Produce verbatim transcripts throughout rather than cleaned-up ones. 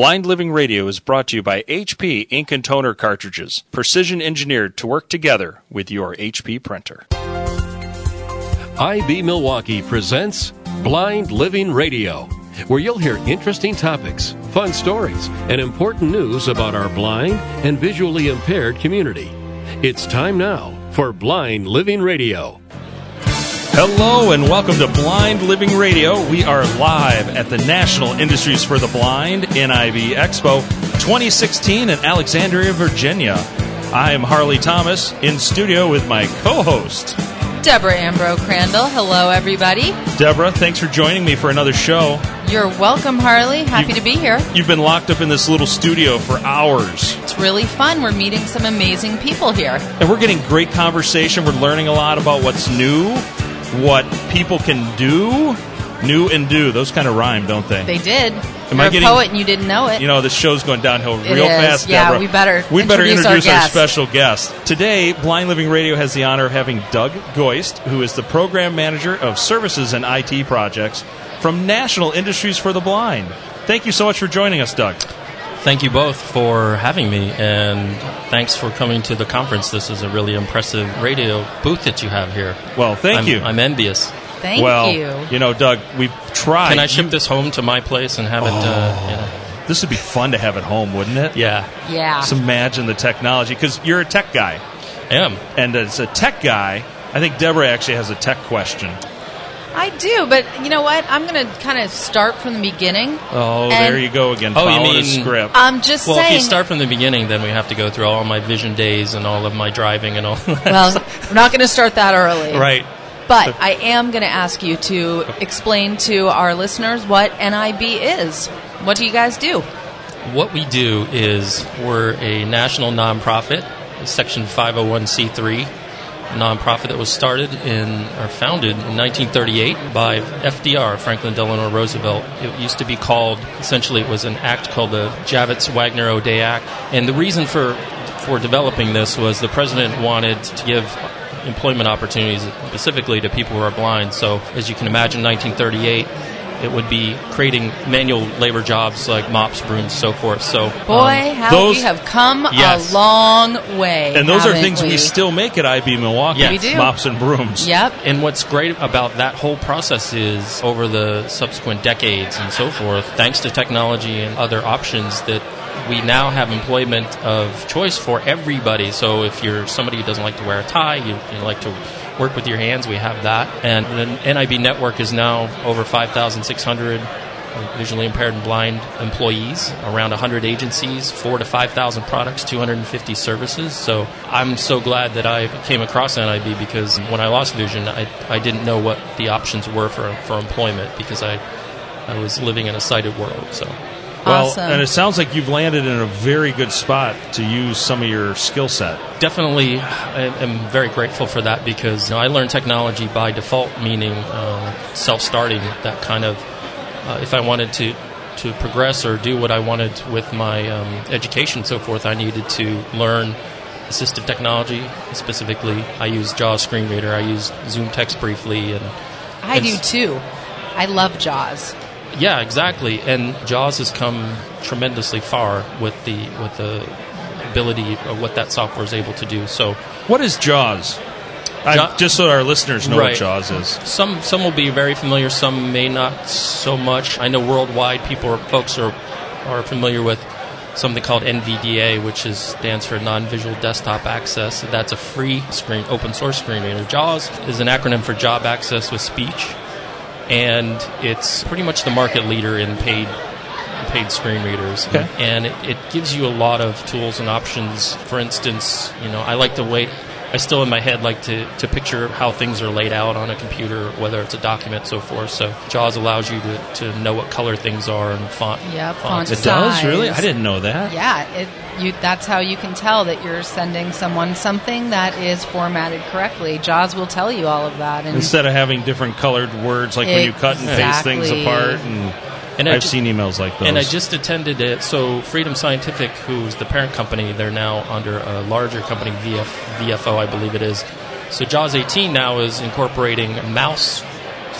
Blind Living Radio is brought to you by H P Ink and Toner Cartridges, precision engineered to work together with your H P printer. I B Milwaukee presents Blind Living Radio, where you'll hear interesting topics, fun stories, and important news about our blind and visually impaired community. It's time now for Blind Living Radio. Hello and welcome to Blind Living Radio. We are live at the National Industries for the Blind, N I B Expo twenty sixteen in Alexandria, Virginia. I am Harley Thomas, in studio with my co-host, Deborah Ambro Crandall. Hello, everybody. Deborah, thanks for joining me for another show. You're welcome, Harley. Happy you've, to be here. You've been locked up in this little studio for hours. It's really fun. We're meeting some amazing people here. And we're getting great conversation. We're learning a lot about what's new, what people can do. New and do. Those kind of rhyme, don't they? They did. Am You're I getting, a poet and you didn't know it. You know, this show's going downhill real it is. fast, yeah, Deborah. Yeah, we better we introduce, better introduce our, our special guest. Today, Blind Living Radio has the honor of having Doug Goist, who is the Program Manager of Services and I T Projects from National Industries for the Blind. Thank you so much for joining us, Doug. Thank you both for having me, and thanks for coming to the conference. This is a really impressive radio booth that you have here. Well, thank I'm, you. I'm envious. Thank well, you. Well, you know, Doug, we've tried. Can I ship this home to my place and have oh, it? Uh, you know. This would be fun to have at home, wouldn't it? Yeah. Yeah. Just imagine the technology, because you're a tech guy. I am. And as a tech guy, I think Deborah actually has a tech question. I do, but you know what? I'm going to kind of start from the beginning. Oh, there you go again. Oh, you mean a script. I'm just well, saying. Well, if you start from the beginning, then we have to go through all my vision days and all of my driving and all that. Well, we're not going to start that early. Right. But I am going to ask you to explain to our listeners what N I B is. What do you guys do? What we do is we're a national nonprofit, a Section five oh one c three nonprofit that was started in or founded in nineteen thirty-eight by F D R, Franklin Delano Roosevelt. It used to be called, essentially it was an act called the Javits-Wagner-O'Day Act. And the reason for for developing this was the president wanted to give employment opportunities specifically to people who are blind. So as you can imagine, nineteen thirty-eight, it would be creating manual labor jobs like mops, brooms, so forth. So boy, um, how those, we have come yes. a long way. And those are things we? we still make at I B Milwaukee. Yes. We do. Mops and brooms. Yep. And what's great about that whole process is over the subsequent decades and so forth, thanks to technology and other options, that we now have employment of choice for everybody. So if you're somebody who doesn't like to wear a tie, you, you like to work with your hands, we have that. And the N I B network is now over five thousand six hundred visually impaired and blind employees, around one hundred agencies, four thousand to five thousand products, two hundred fifty services. So I'm so glad that I came across N I B, because when I lost vision, I, I didn't know what the options were for, for employment, because I, I was living in a sighted world. So. Well, awesome. And it sounds like you've landed in a very good spot to use some of your skill set. Definitely. I am very grateful for that, because you know, I learned technology by default, meaning uh, self-starting, that kind of, uh, if I wanted to, to progress or do what I wanted with my um, education and so forth, I needed to learn assistive technology. Specifically, I used JAWS screen reader, I used ZoomText briefly. and I and do too. I love JAWS. Yeah, exactly. And JAWS has come tremendously far with the with the ability of what that software is able to do. So, what is JAWS? I, just so our listeners know right. what JAWS is. Some some will be very familiar. Some may not so much. I know worldwide people or folks are are familiar with something called N V D A, which is stands for Non-Visual Desktop Access. That's a free screen, open source screen reader. JAWS is an acronym for Job Access with Speech. And it's pretty much the market leader in paid paid screen readers. Okay. And it, it gives you a lot of tools and options. For instance, you know, I like to wait. I still in my head like to, to picture how things are laid out on a computer, whether it's a document, so forth. So JAWS allows you to, to know what color things are and font. Yeah, font size. It does, really? I didn't know that. Yeah, it, you, that's how you can tell that you're sending someone something that is formatted correctly. JAWS will tell you all of that. And instead of having different colored words, like exactly. when you cut and paste things apart. And, and I've just, seen emails like those. And I just attended it. So Freedom Scientific, who's the parent company, they're now under a larger company, V F, V F O, I believe it is. So JAWS eighteen now is incorporating mouse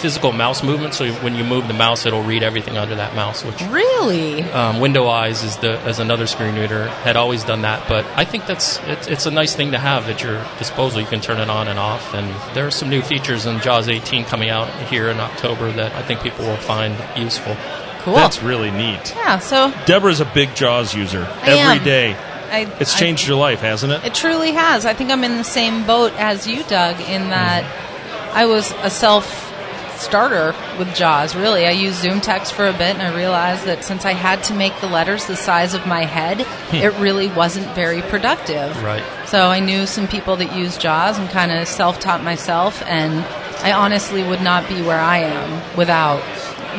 physical mouse movement, so when you move the mouse, it'll read everything under that mouse. Which really, um, Window Eyes is the as another screen reader had always done that, but I think that's it's, it's a nice thing to have at your disposal. You can turn it on and off, and there are some new features in JAWS eighteen coming out here in October that I think people will find useful. Cool, that's really neat. Yeah, so Deborah's a big JAWS user I every am. day. I, it's changed I, your life, hasn't it? It truly has. I think I'm in the same boat as you, Doug, in that mm. I was a self-starter with JAWS, really. I used ZoomText for a bit, and I realized that since I had to make the letters the size of my head, hmm. it really wasn't very productive. Right. So I knew some people that used JAWS and kind of self-taught myself, and I honestly would not be where I am without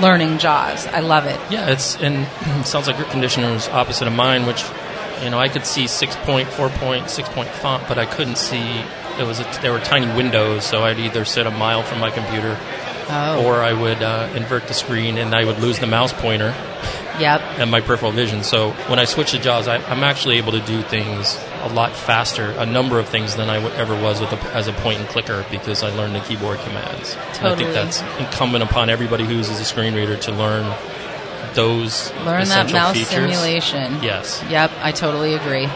learning JAWS. I love it. Yeah, it's and it sounds like your conditioner was opposite of mine, which... You know, I could see six-point, four-point, six-point font, but I couldn't see. It was a, there were tiny windows, so I'd either sit a mile from my computer, oh. or I would uh, invert the screen, and I would lose the mouse pointer. Yep. And my peripheral vision. So when I switched to JAWS, I, I'm actually able to do things a lot faster, a number of things than I w- ever was with a, as a point and clicker, because I learned the keyboard commands. Totally. And I think that's incumbent upon everybody who uses a screen reader to learn. Those Learn that mouse features. Simulation. Yes. Yep, I totally agree.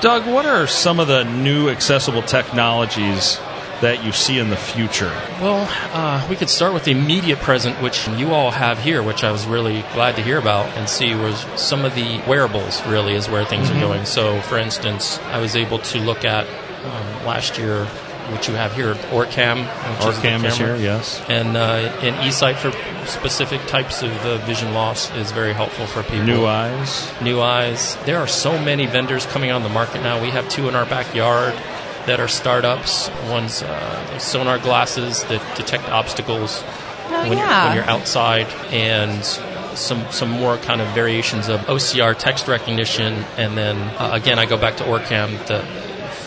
Doug, what are some of the new accessible technologies that you see in the future? Well, uh, we could start with the immediate present, which you all have here, which I was really glad to hear about and see was some of the wearables, really, is where things mm-hmm. are going. So, for instance, I was able to look at um, last year... which you have here, OrCam. OrCam is here, yes. And uh, and eSight for specific types of uh, vision loss is very helpful for people. New Eyes. New Eyes. There are so many vendors coming on the market now. We have two in our backyard that are startups. One's uh, sonar glasses that detect obstacles oh, when, yeah. you're, when you're outside, and some some more kind of variations of O C R text recognition. And then, uh, again, I go back to OrCam, the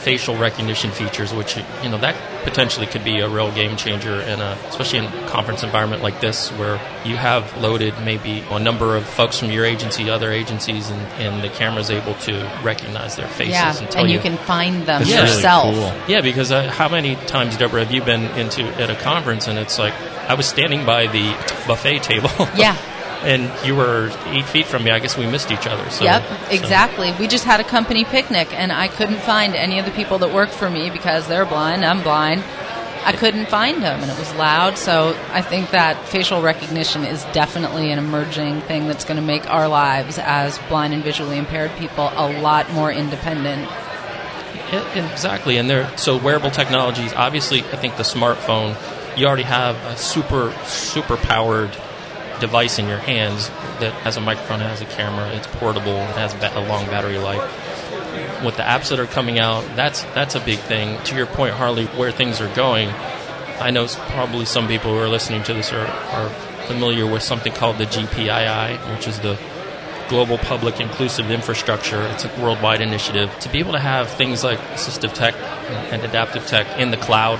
facial recognition features, which, you know, that potentially could be a real game changer, in a, especially in a conference environment like this, where you have loaded maybe a number of folks from your agency, other agencies, and, and the camera's able to recognize their faces. Yeah, and, tell and you, you can find them yeah. yourself. Really cool. Yeah, because I, how many times, Deborah, have you been into at a conference and it's like, I was standing by the buffet table. Yeah. And you were eight feet from me. I guess we missed each other. So, yep, exactly. So. We just had a company picnic, and I couldn't find any of the people that work for me because they're blind, I'm blind. I couldn't find them, and it was loud. So I think that facial recognition is definitely an emerging thing that's going to make our lives as blind and visually impaired people a lot more independent. It, exactly. And there, so wearable technologies, obviously, I think the smartphone, you already have a super, super powered device in your hands that has a microphone, it has a camera, it's portable, it has a long battery life. With the apps that are coming out, that's that's a big thing. To your point, Harley, where things are going, I know probably some people who are listening to this are, are familiar with something called the G P I I, which is the Global Public Inclusive Infrastructure. It's a worldwide initiative to be able to have things like assistive tech and adaptive tech in the cloud.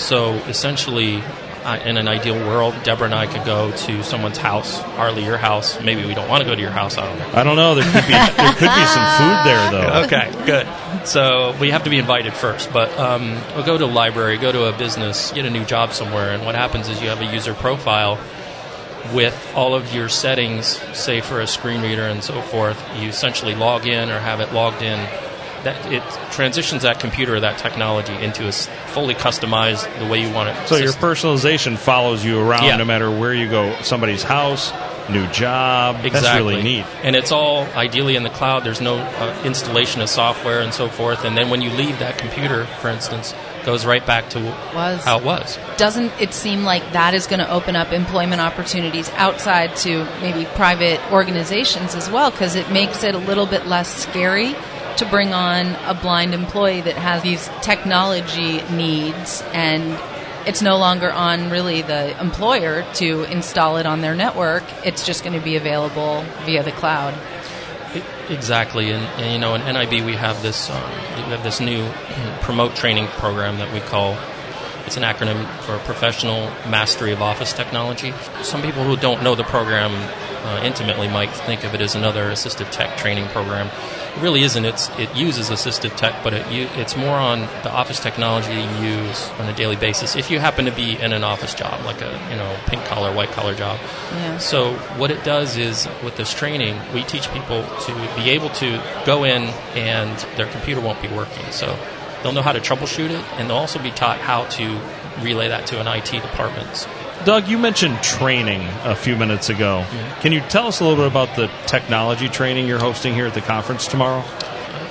So essentially, Uh, in an ideal world, Deborah and I could go to someone's house, Harley, your house. Maybe we don't want to go to your house. I don't know. I don't know. There could be there could be some food there, though. Okay, good. So we have to be invited first. But um, we'll go to a library, go to a business, get a new job somewhere. And what happens is you have a user profile with all of your settings, say for a screen reader and so forth. You essentially log in or have it logged in. That it transitions that computer or that technology into a fully customized the way you want it. So your personalization follows you around yeah. no matter where you go, somebody's house, new job. Exactly. That's really neat. And it's all ideally in the cloud. There's no uh, installation of software and so forth. And then when you leave that computer, for instance, goes right back to was. how it was. Doesn't it seem like that is going to open up employment opportunities outside to maybe private organizations as well? Because it makes it a little bit less scary to bring on a blind employee that has these technology needs, and it's no longer on really the employer to install it on their network. It's just going to be available via the cloud. Exactly, and, and you know, in N I B we have this um, we have this new promote training program that we call. It's an acronym for Professional Mastery of Office Technology. Some people who don't know the program uh, intimately might think of it as another assistive tech training program. really isn't. It's, it uses assistive tech, but it, it's more on the office technology you use on a daily basis if you happen to be in an office job, like a you know pink-collar, white-collar job. Yeah. So what it does is, with this training, we teach people to be able to go in and their computer won't be working. So they'll know how to troubleshoot it, and they'll also be taught how to relay that to an I T department. Doug, you mentioned training a few minutes ago. Mm-hmm. Can you tell us a little bit about the technology training you're hosting here at the conference tomorrow?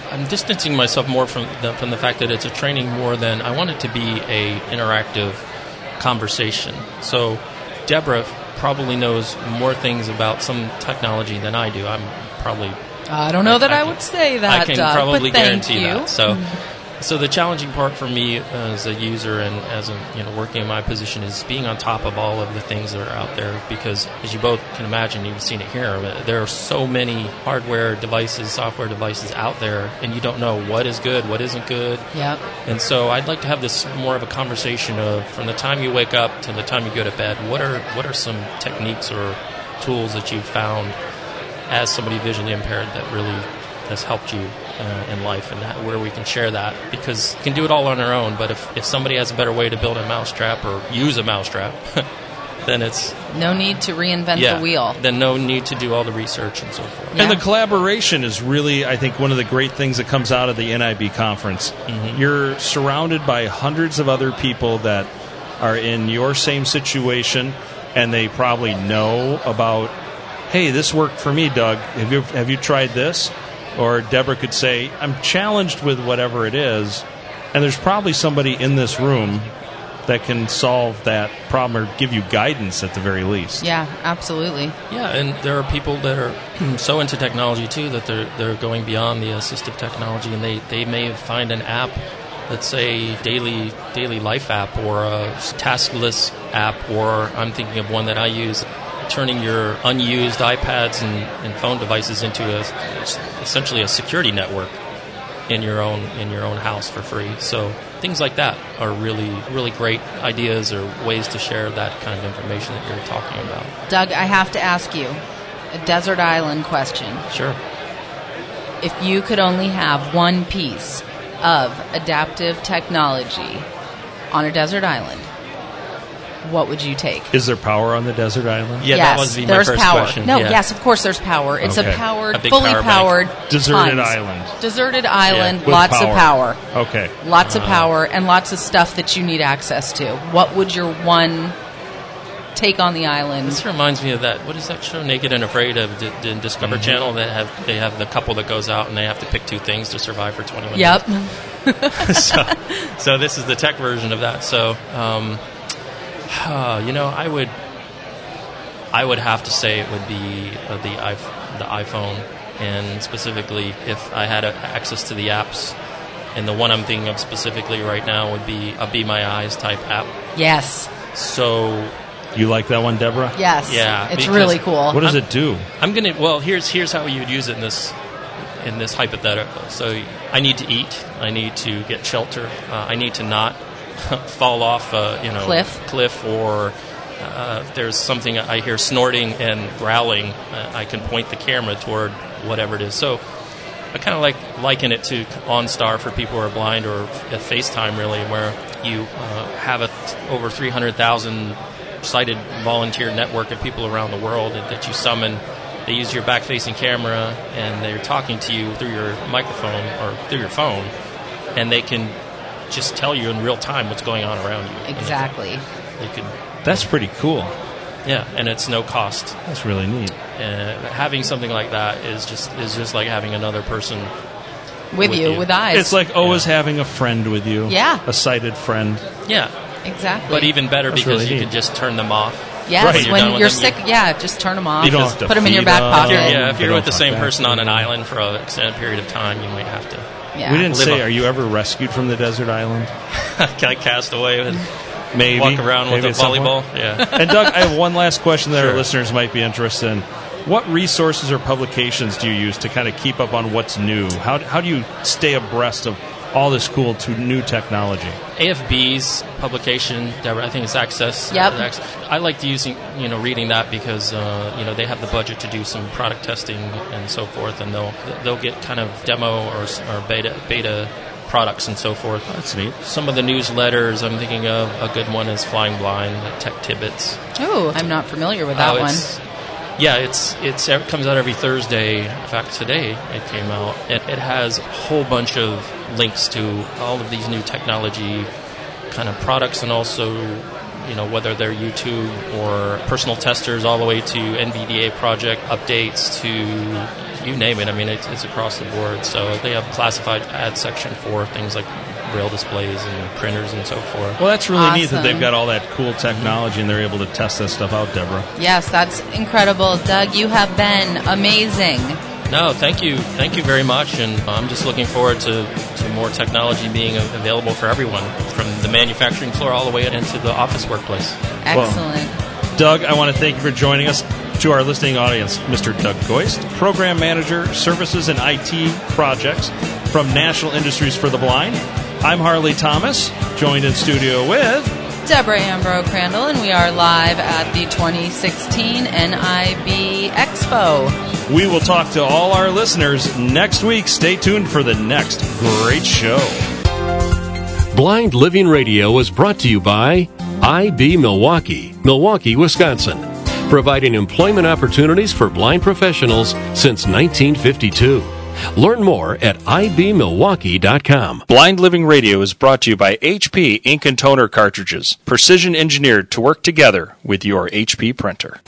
I'm distancing myself more from the, from the fact that it's a training more than I want it to be an interactive conversation. So Deborah probably knows more things about some technology than I do. I'm probably... I don't know I, that I, I would can, say that, I can Doug, probably but guarantee thank you. That. So... Mm-hmm. So the challenging part for me as a user and as a, you know, working in my position is being on top of all of the things that are out there, because as you both can imagine, you've seen it here, but there are so many hardware devices, software devices out there, and you don't know what is good, what isn't good. Yep. And so I'd like to have this more of a conversation of, from the time you wake up to the time you go to bed, what are what are some techniques or tools that you've found as somebody visually impaired that really has helped you Uh, in life, and that, where we can share that, because we can do it all on our own, but if, if somebody has a better way to build a mousetrap or use a mousetrap, then it's... No need to reinvent yeah, the wheel. Then no need to do all the research and so forth. Yeah. And the collaboration is really, I think, one of the great things that comes out of the N I B conference. Mm-hmm. You're surrounded by hundreds of other people that are in your same situation, and they probably know about, hey, this worked for me, Doug. Have you, have you tried this? Or Deborah could say, I'm challenged with whatever it is, and there's probably somebody in this room that can solve that problem or give you guidance at the very least. Yeah, absolutely. Yeah, and there are people that are so into technology, too, that they're they're going beyond the assistive technology, and they, they may find an app, let's say daily daily life app or a task list app, or I'm thinking of one that I use, turning your unused iPads and, and phone devices into a, essentially a security network in your own in your own house for free. So things like that are really, really great ideas or ways to share that kind of information that you're talking about. Doug, I have to ask you a desert island question. Sure. If you could only have one piece of adaptive technology on a desert island, what would you take? Is there power on the desert island? Yeah, yes, that was the my first power. Question. No, yeah. yes, of course there's power. It's okay. a powered, a fully power powered, deserted island. Deserted island, yeah, lots power. of power. Okay. Lots uh, of power and lots of stuff that you need access to. What would your one take on the island? This reminds me of that. What is that show, Naked and Afraid, of the, the Discover mm-hmm. Channel? That have they have the couple that goes out and they have to pick two things to survive for twenty-one yep. years. Yep. so, so this is the tech version of that. So. Um, Uh, you know, I would, I would have to say it would be uh, the iP- the iPhone, and specifically if I had a, access to the apps. And the one I'm thinking of specifically right now would be a Be My Eyes type app. Yes. So. You like that one, Deborah? Yes. Yeah, it's really cool. What does I'm, it do? I'm gonna. Well, here's here's how you'd use it in this in this hypothetical. So I need to eat. I need to get shelter. Uh, I need to not. fall off a you know, cliff, cliff or uh, if there's something I hear snorting and growling, uh, I can point the camera toward whatever it is. So I kind of like liken it to OnStar for people who are blind, or at FaceTime, really, where you uh, have a th- over three hundred thousand sighted volunteer network of people around the world that, that you summon. They use your back-facing camera, and they're talking to you through your microphone or through your phone, and they can just tell you in real time what's going on around you. Exactly. They could, that's pretty cool. Yeah, and it's no cost. That's really neat. Uh, having something like that is just is just like having another person with, with you, you, with eyes. It's like always yeah. having a friend with you. Yeah. A sighted friend. Yeah. Exactly. But even better that's because really you neat. Can just turn them off. Yes, right. when, when you're, you're sick, them, you, yeah, just turn them off. You don't just have to put them in your back pocket. If yeah, if you're with the same person on an island for an extended period of time, you might have to. Yeah. We didn't Live say, on. Are you ever rescued from the desert island? Can I cast away and maybe walk around maybe with a volleyball? Yeah. And Doug, I have one last question that sure. our listeners might be interested in. What resources or publications do you use to kind of keep up on what's new? How how do you stay abreast of all this cool to new technology. A F B's publication, Deborah, I think it's Access. Yep. I liked using, you know, reading that because, uh, you know, they have the budget to do some product testing and so forth, and they'll they'll get kind of demo or or beta beta products and so forth. That's neat. Some of the newsletters I'm thinking of, a good one is Flying Blind, Tech Tibbets. Oh, I'm not familiar with that oh, one. Yeah, it's, it's it comes out every Thursday. In fact, today it came out. It, it has a whole bunch of links to all of these new technology kind of products, and also, you know, whether they're YouTube or personal testers, all the way to N V D A project updates to you name it. I mean, it's, it's across the board. So they have classified ad section for things like braille displays and printers and so forth. Well, that's really awesome. Neat that they've got all that cool technology and they're able to test that stuff out, Deborah. Yes, that's incredible. Doug, you have been amazing. No, thank you. Thank you very much. And I'm just looking forward to, to more technology being available for everyone, from the manufacturing floor all the way into the office workplace. Excellent. Well, Doug, I want to thank you for joining us. To our listening audience, Mister Doug Goist, Program Manager, Services and I T Projects from National Industries for the Blind. I'm Harley Thomas, joined in studio with Deborah Ambro Crandall, and we are live at the twenty sixteen N I B Expo. We will talk to all our listeners next week. Stay tuned for the next great show. Blind Living Radio is brought to you by I B Milwaukee, Milwaukee, Wisconsin, providing employment opportunities for blind professionals since nineteen fifty-two. Learn more at I B Milwaukee dot com. Blind Living Radio is brought to you by H P Ink and Toner Cartridges, precision engineered to work together with your H P printer.